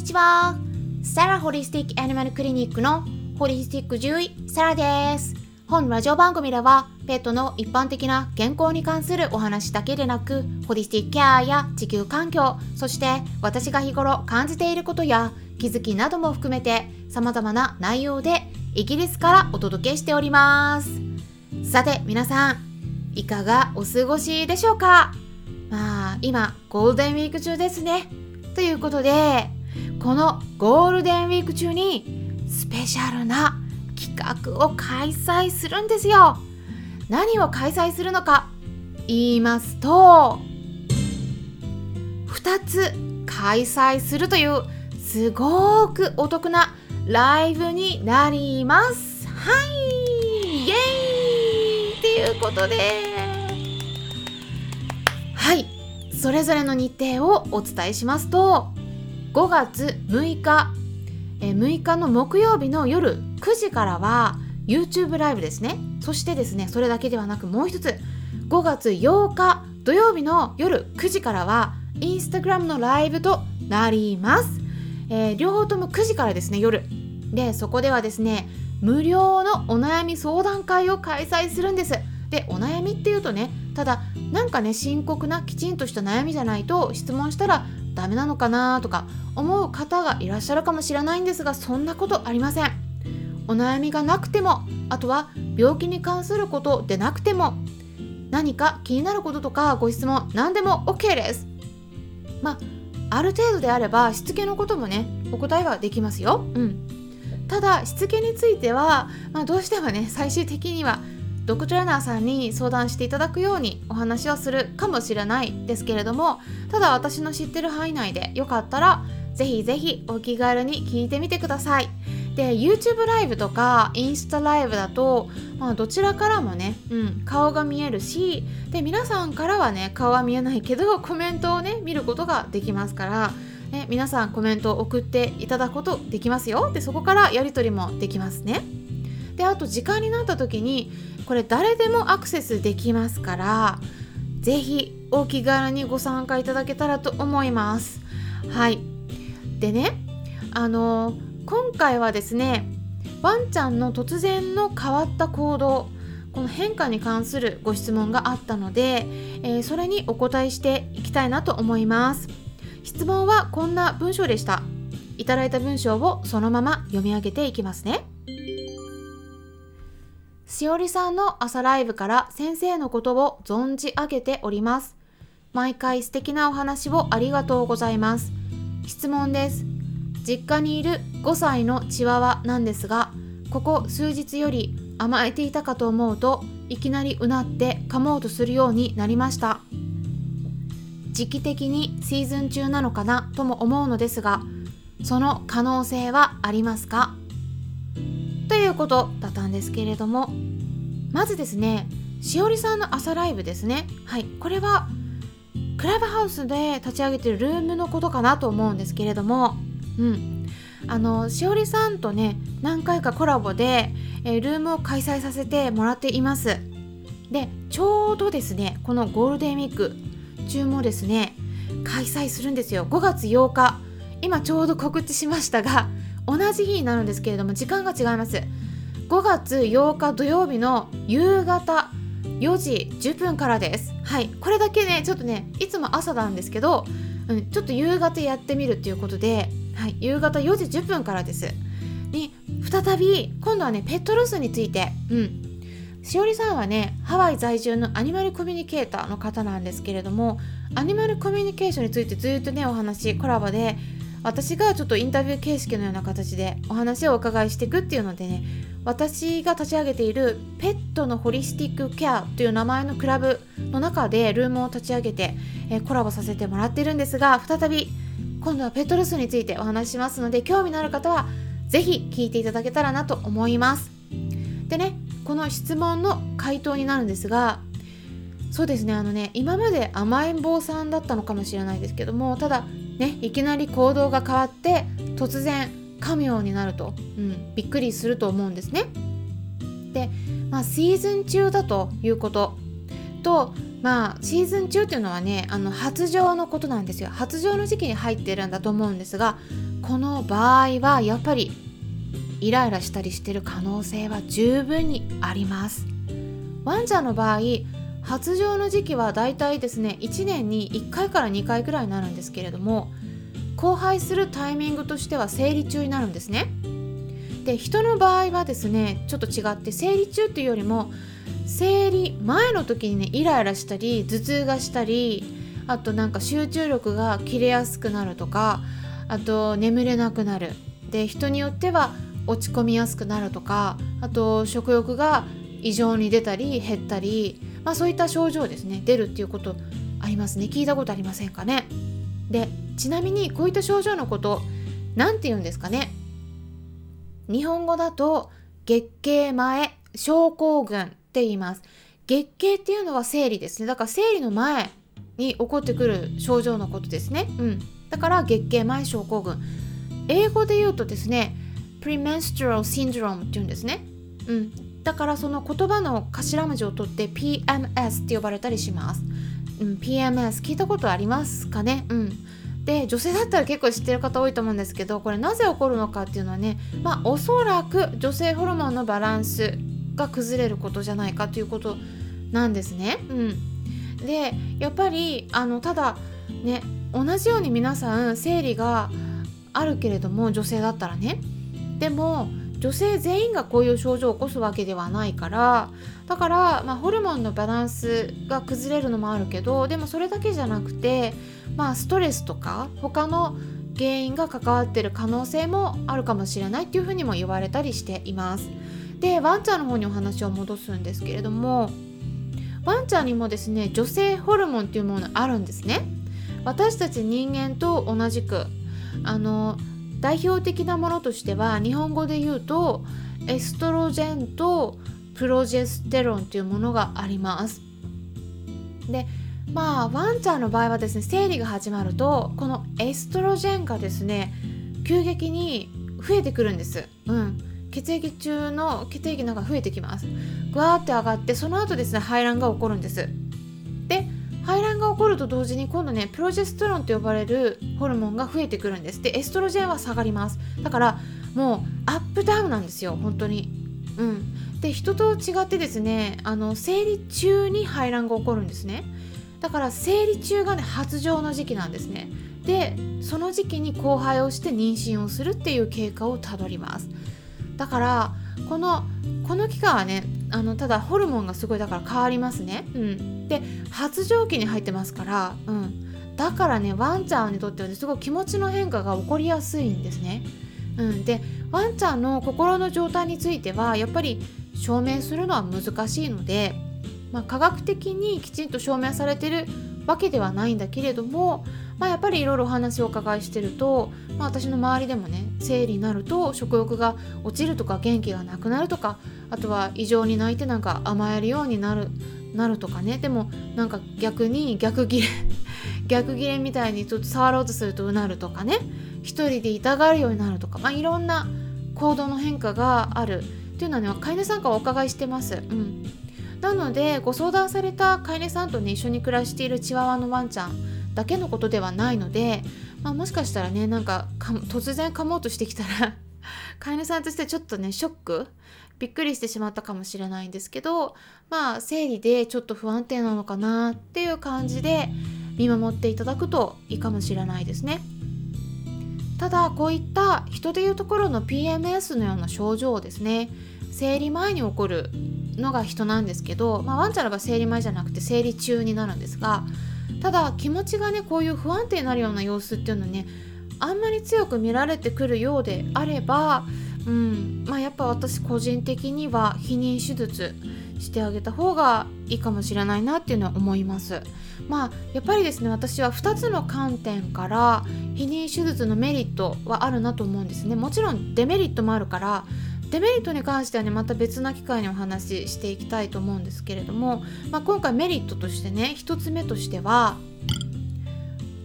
にちは。サラホリスティックアニマルクリニックのホリスティック獣医サラです。本ラジオ番組ではペットの一般的な健康に関するお話だけでなく、ホリスティックケアや地球環境、そして私が日頃感じていることや気づきなども含めて様々な内容でイギリスからお届けしております。さて皆さん、いかがお過ごしでしょうか。今ゴールデンウィーク中ですね。ということで、このゴールデンウィーク中にスペシャルな企画を開催するんですよ。何を開催するのか言いますと、2つ開催するというすごくお得なライブになります。はい、イエーイっていうことで、それぞれの日程をお伝えしますと、5月6日、6日の木曜日の夜9時からは YouTube ライブですね。そしてですね、それだけではなくもう一つ、5月8日土曜日の夜9時からは Instagram のライブとなります。両方とも9時からですね、夜で、そこではですね、無料のお悩み相談会を開催するんです。で、お悩みっていうとね、ただなんかね、深刻なきちんとした悩みじゃないと質問したらダメなのかなとか思う方がいらっしゃるかもしれないんですが、そんなことありません。お悩みがなくても、あとは病気に関することでなくても、何か気になることとかご質問、何でも OK です。ある程度であればしつけのこともね、お答えはできますよ。ただしつけについては、どうしてもね、最終的にはドッグトレーナーさんに相談していただくようにお話をするかもしれないですけれども、ただ私の知ってる範囲内で、よかったらぜひぜひお気軽に聞いてみてください。で、 YouTube ライブとかインスタライブだと、どちらからもね、顔が見えるし、で皆さんからはね、顔は見えないけどコメントをね、見ることができますから、ね、皆さんコメントを送っていただくことできますよ。で、そこからやり取りもできますね。で、あと時間になった時にこれ誰でもアクセスできますから、ぜひお気軽にご参加いただけたらと思います。でね、今回はですね、ワンちゃんの突然の変わった行動、この変化に関するご質問があったので、それにお答えしていきたいなと思います。質問はこんな文章でした。いただいた文章をそのまま読み上げていきますね。しおりさんの朝ライブから先生のことを存じ上げております。毎回素敵なお話をありがとうございます。質問です。実家にいる5歳のチワワなんですが、ここ数日より甘えていたかと思うと、いきなりうなって噛もうとするようになりました。時期的にシーズン中なのかなとも思うのですが、その可能性はありますか？ということだったんですけれども、まずですね、しおりさんの朝ライブですね。これはクラブハウスで立ち上げてるルームのことかなと思うんですけれども、しおりさんとね、何回かコラボで、ルームを開催させてもらっています。で、ちょうどですね、このゴールデンウィーク中もですね、開催するんですよ。5月8日、今ちょうど告知しましたが、同じ日になるんですけれども、時間が違います。5月8日土曜日の夕方4時10分からです。これだけね、ちょっとね、いつも朝なんですけど、ちょっと夕方やってみるということで、夕方4時10分からです。に再び今度はね、ペットロスについて、しおりさんはね、ハワイ在住のアニマルコミュニケーターの方なんですけれども、アニマルコミュニケーションについてずっとね、お話コラボで私がちょっとインタビュー形式のような形でお話をお伺いしていくっていうのでね、私が立ち上げているペットのホリスティックケアという名前のクラブの中でルームを立ち上げて、コラボさせてもらっているんですが、再び今度はペットロスについてお話しますので、興味のある方はぜひ聞いていただけたらなと思います。でね、この質問の回答になるんですが、そうですね、今まで甘えん坊さんだったのかもしれないですけども、ただね、いきなり行動が変わって突然噛むようになると、びっくりすると思うんですね。で、シーズン中だということと、シーズン中っていうのはね、発情のことなんですよ。発情の時期に入っているんだと思うんですが、この場合はやっぱりイライラしたりしてる可能性は十分にあります。ワンちゃんの場合、発情の時期はだいたいですね、1年に1回から2回くらいになるんですけれども、交配するタイミングとしては生理中になるんですね。で、人の場合はですね、ちょっと違って、生理中というよりも生理前の時にね、イライラしたり頭痛がしたり、あとなんか集中力が切れやすくなるとか、あと眠れなくなる、で人によっては落ち込みやすくなるとか、あと食欲が異常に出たり減ったり、そういった症状ですね、出るっていうことありますね。聞いたことありませんかね。で、ちなみにこういった症状のことなんて言うんですかね。日本語だと月経前症候群って言います。月経っていうのは生理ですね。だから生理の前に起こってくる症状のことですね。だから月経前症候群。英語で言うとですね、premenstrual syndrome っていうんですね。だからその言葉の頭文字を取って PMS って呼ばれたりします。PMS 聞いたことありますかね。で、女性だったら結構知ってる方多いと思うんですけど、これなぜ起こるのかっていうのはね、おそらく女性ホルモンのバランスが崩れることじゃないかということなんですね。で、やっぱりただね、同じように皆さん生理があるけれども、女性だったらね、でも女性全員がこういう症状を起こすわけではないから、だから、ホルモンのバランスが崩れるのもあるけど、でもそれだけじゃなくて、ストレスとか他の原因が関わってる可能性もあるかもしれないっていうふうにも言われたりしています。で、ワンちゃんの方にお話を戻すんですけれども、ワンちゃんにもですね、女性ホルモンっていうものあるんですね。私たち人間と同じく代表的なものとしては、日本語で言うとエストロゲンとプロジェステロンというものがあります。で、ワンちゃんの場合はですね、生理が始まるとこのエストロゲンがですね、急激に増えてくるんです。血液中の血液なんか増えてきます。ぐわーって上がって、その後ですね、排卵が起こるんです。で、排卵が起こると同時に今度ね、プロジェステロンと呼ばれるホルモンが増えてくるんです。で、エストロゲンは下がります。だからもうアップダウンなんですよ、本当に。で、人と違ってですね、生理中に排卵が起こるんですね。だから生理中がね、発情の時期なんですね。で、その時期に交配をして妊娠をするっていう経過をたどります。だからこの期間はね、ただホルモンがすごいだから変わりますね。で、発情期に入ってますから、だからね、ワンちゃんにとっては、ね、すごい気持ちの変化が起こりやすいんですね。で、ワンちゃんの心の状態についてはやっぱり証明するのは難しいので、科学的にきちんと証明されてるわけではないんだけれども、やっぱりいろいろお話をお伺いしてると、私の周りでもね、生理になると食欲が落ちるとか、元気がなくなるとか、あとは異常に泣いてなんか甘えるようになるとかね。でもなんか逆に逆ギレみたいにちょっと触ろうとするとうなるとかね、一人で痛がるようになるとか、いろんな行動の変化があるっていうのはね、飼い主さんからお伺いしてます。なので、ご相談された飼い主さんとね、一緒に暮らしているチワワのワンちゃんだけのことではないので、もしかしたらね、なんか突然噛もうとしてきたら飼い主さんとしてちょっとね、ショック、びっくりしてしまったかもしれないんですけど、生理でちょっと不安定なのかなっていう感じで見守っていただくといいかもしれないですね。ただ、こういった人でいうところの PMS のような症状ですね、生理前に起こるのが人なんですけど、ワンちゃんの場合生理前じゃなくて生理中になるんですが、ただ気持ちがね、こういう不安定になるような様子っていうのね、あんまり強く見られてくるようであれば、やっぱ私個人的には避妊手術してあげた方がいいかもしれないなっていうのは思います。やっぱりですね、私は2つの観点から避妊手術のメリットはあるなと思うんですね。もちろんデメリットもあるから、デメリットに関してはね、また別な機会にお話ししていきたいと思うんですけれども、今回メリットとしてね、1つ目としては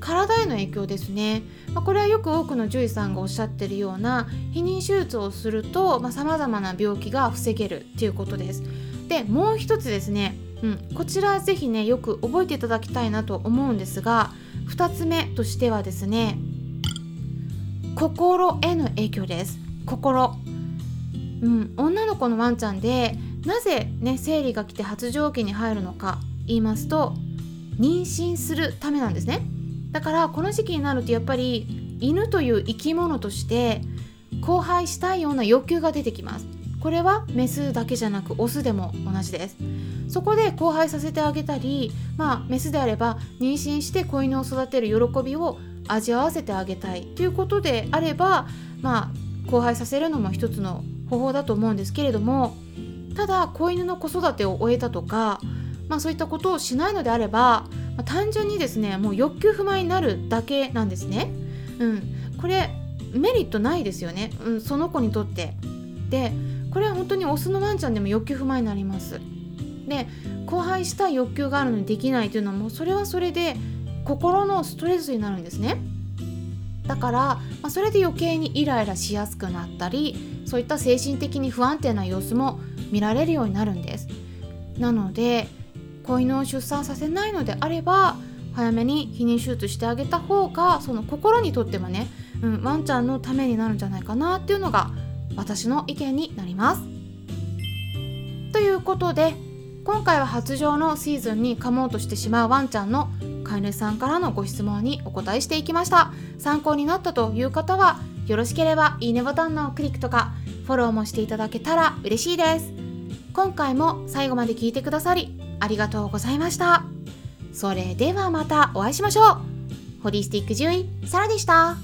体への影響ですね。これはよく多くの獣医さんがおっしゃってるような、避妊手術をすると様々な病気が防げるっていうことです。で、もう一つですね、こちらぜひね、よく覚えていただきたいなと思うんですが、2つ目としてはですね、心への影響です。心、女の子のワンちゃんでなぜ、生理が来て発情期に入るのか言いますと、妊娠するためなんですね。だからこの時期になるとやっぱり犬という生き物として交配したいような欲求が出てきます。これはメスだけじゃなくオスでも同じです。そこで交配させてあげたり、メスであれば妊娠して子犬を育てる喜びを味わわせてあげたいということであれば、交配させるのも一つの方法だと思うんですけれども、ただ子犬の子育てを終えたとか、そういったことをしないのであれば、単純にですね、もう欲求不満になるだけなんですね。これメリットないですよね、その子にとって。でこれは本当にオスのワンちゃんでも欲求不満になります。で交配したい欲求があるのにできないというのも、それはそれで心のストレスになるんですね。だから、それで余計にイライラしやすくなったり、そういった精神的に不安定な様子も見られるようになるんです。なので子犬を出産させないのであれば、早めに避妊手術してあげた方が、その心にとってもね、ワンちゃんのためになるんじゃないかなっていうのが私の意見になります。ということで、今回は発情のシーズンに噛もうとしてしまうワンちゃんの飼い主さんからのご質問にお答えしていきました。参考になったという方は、よろしければいいねボタンのクリックとかフォローもしていただけたら嬉しいです。今回も最後まで聞いてくださりありがとうございました。それではまたお会いしましょう。ホリスティック獣医サラでした。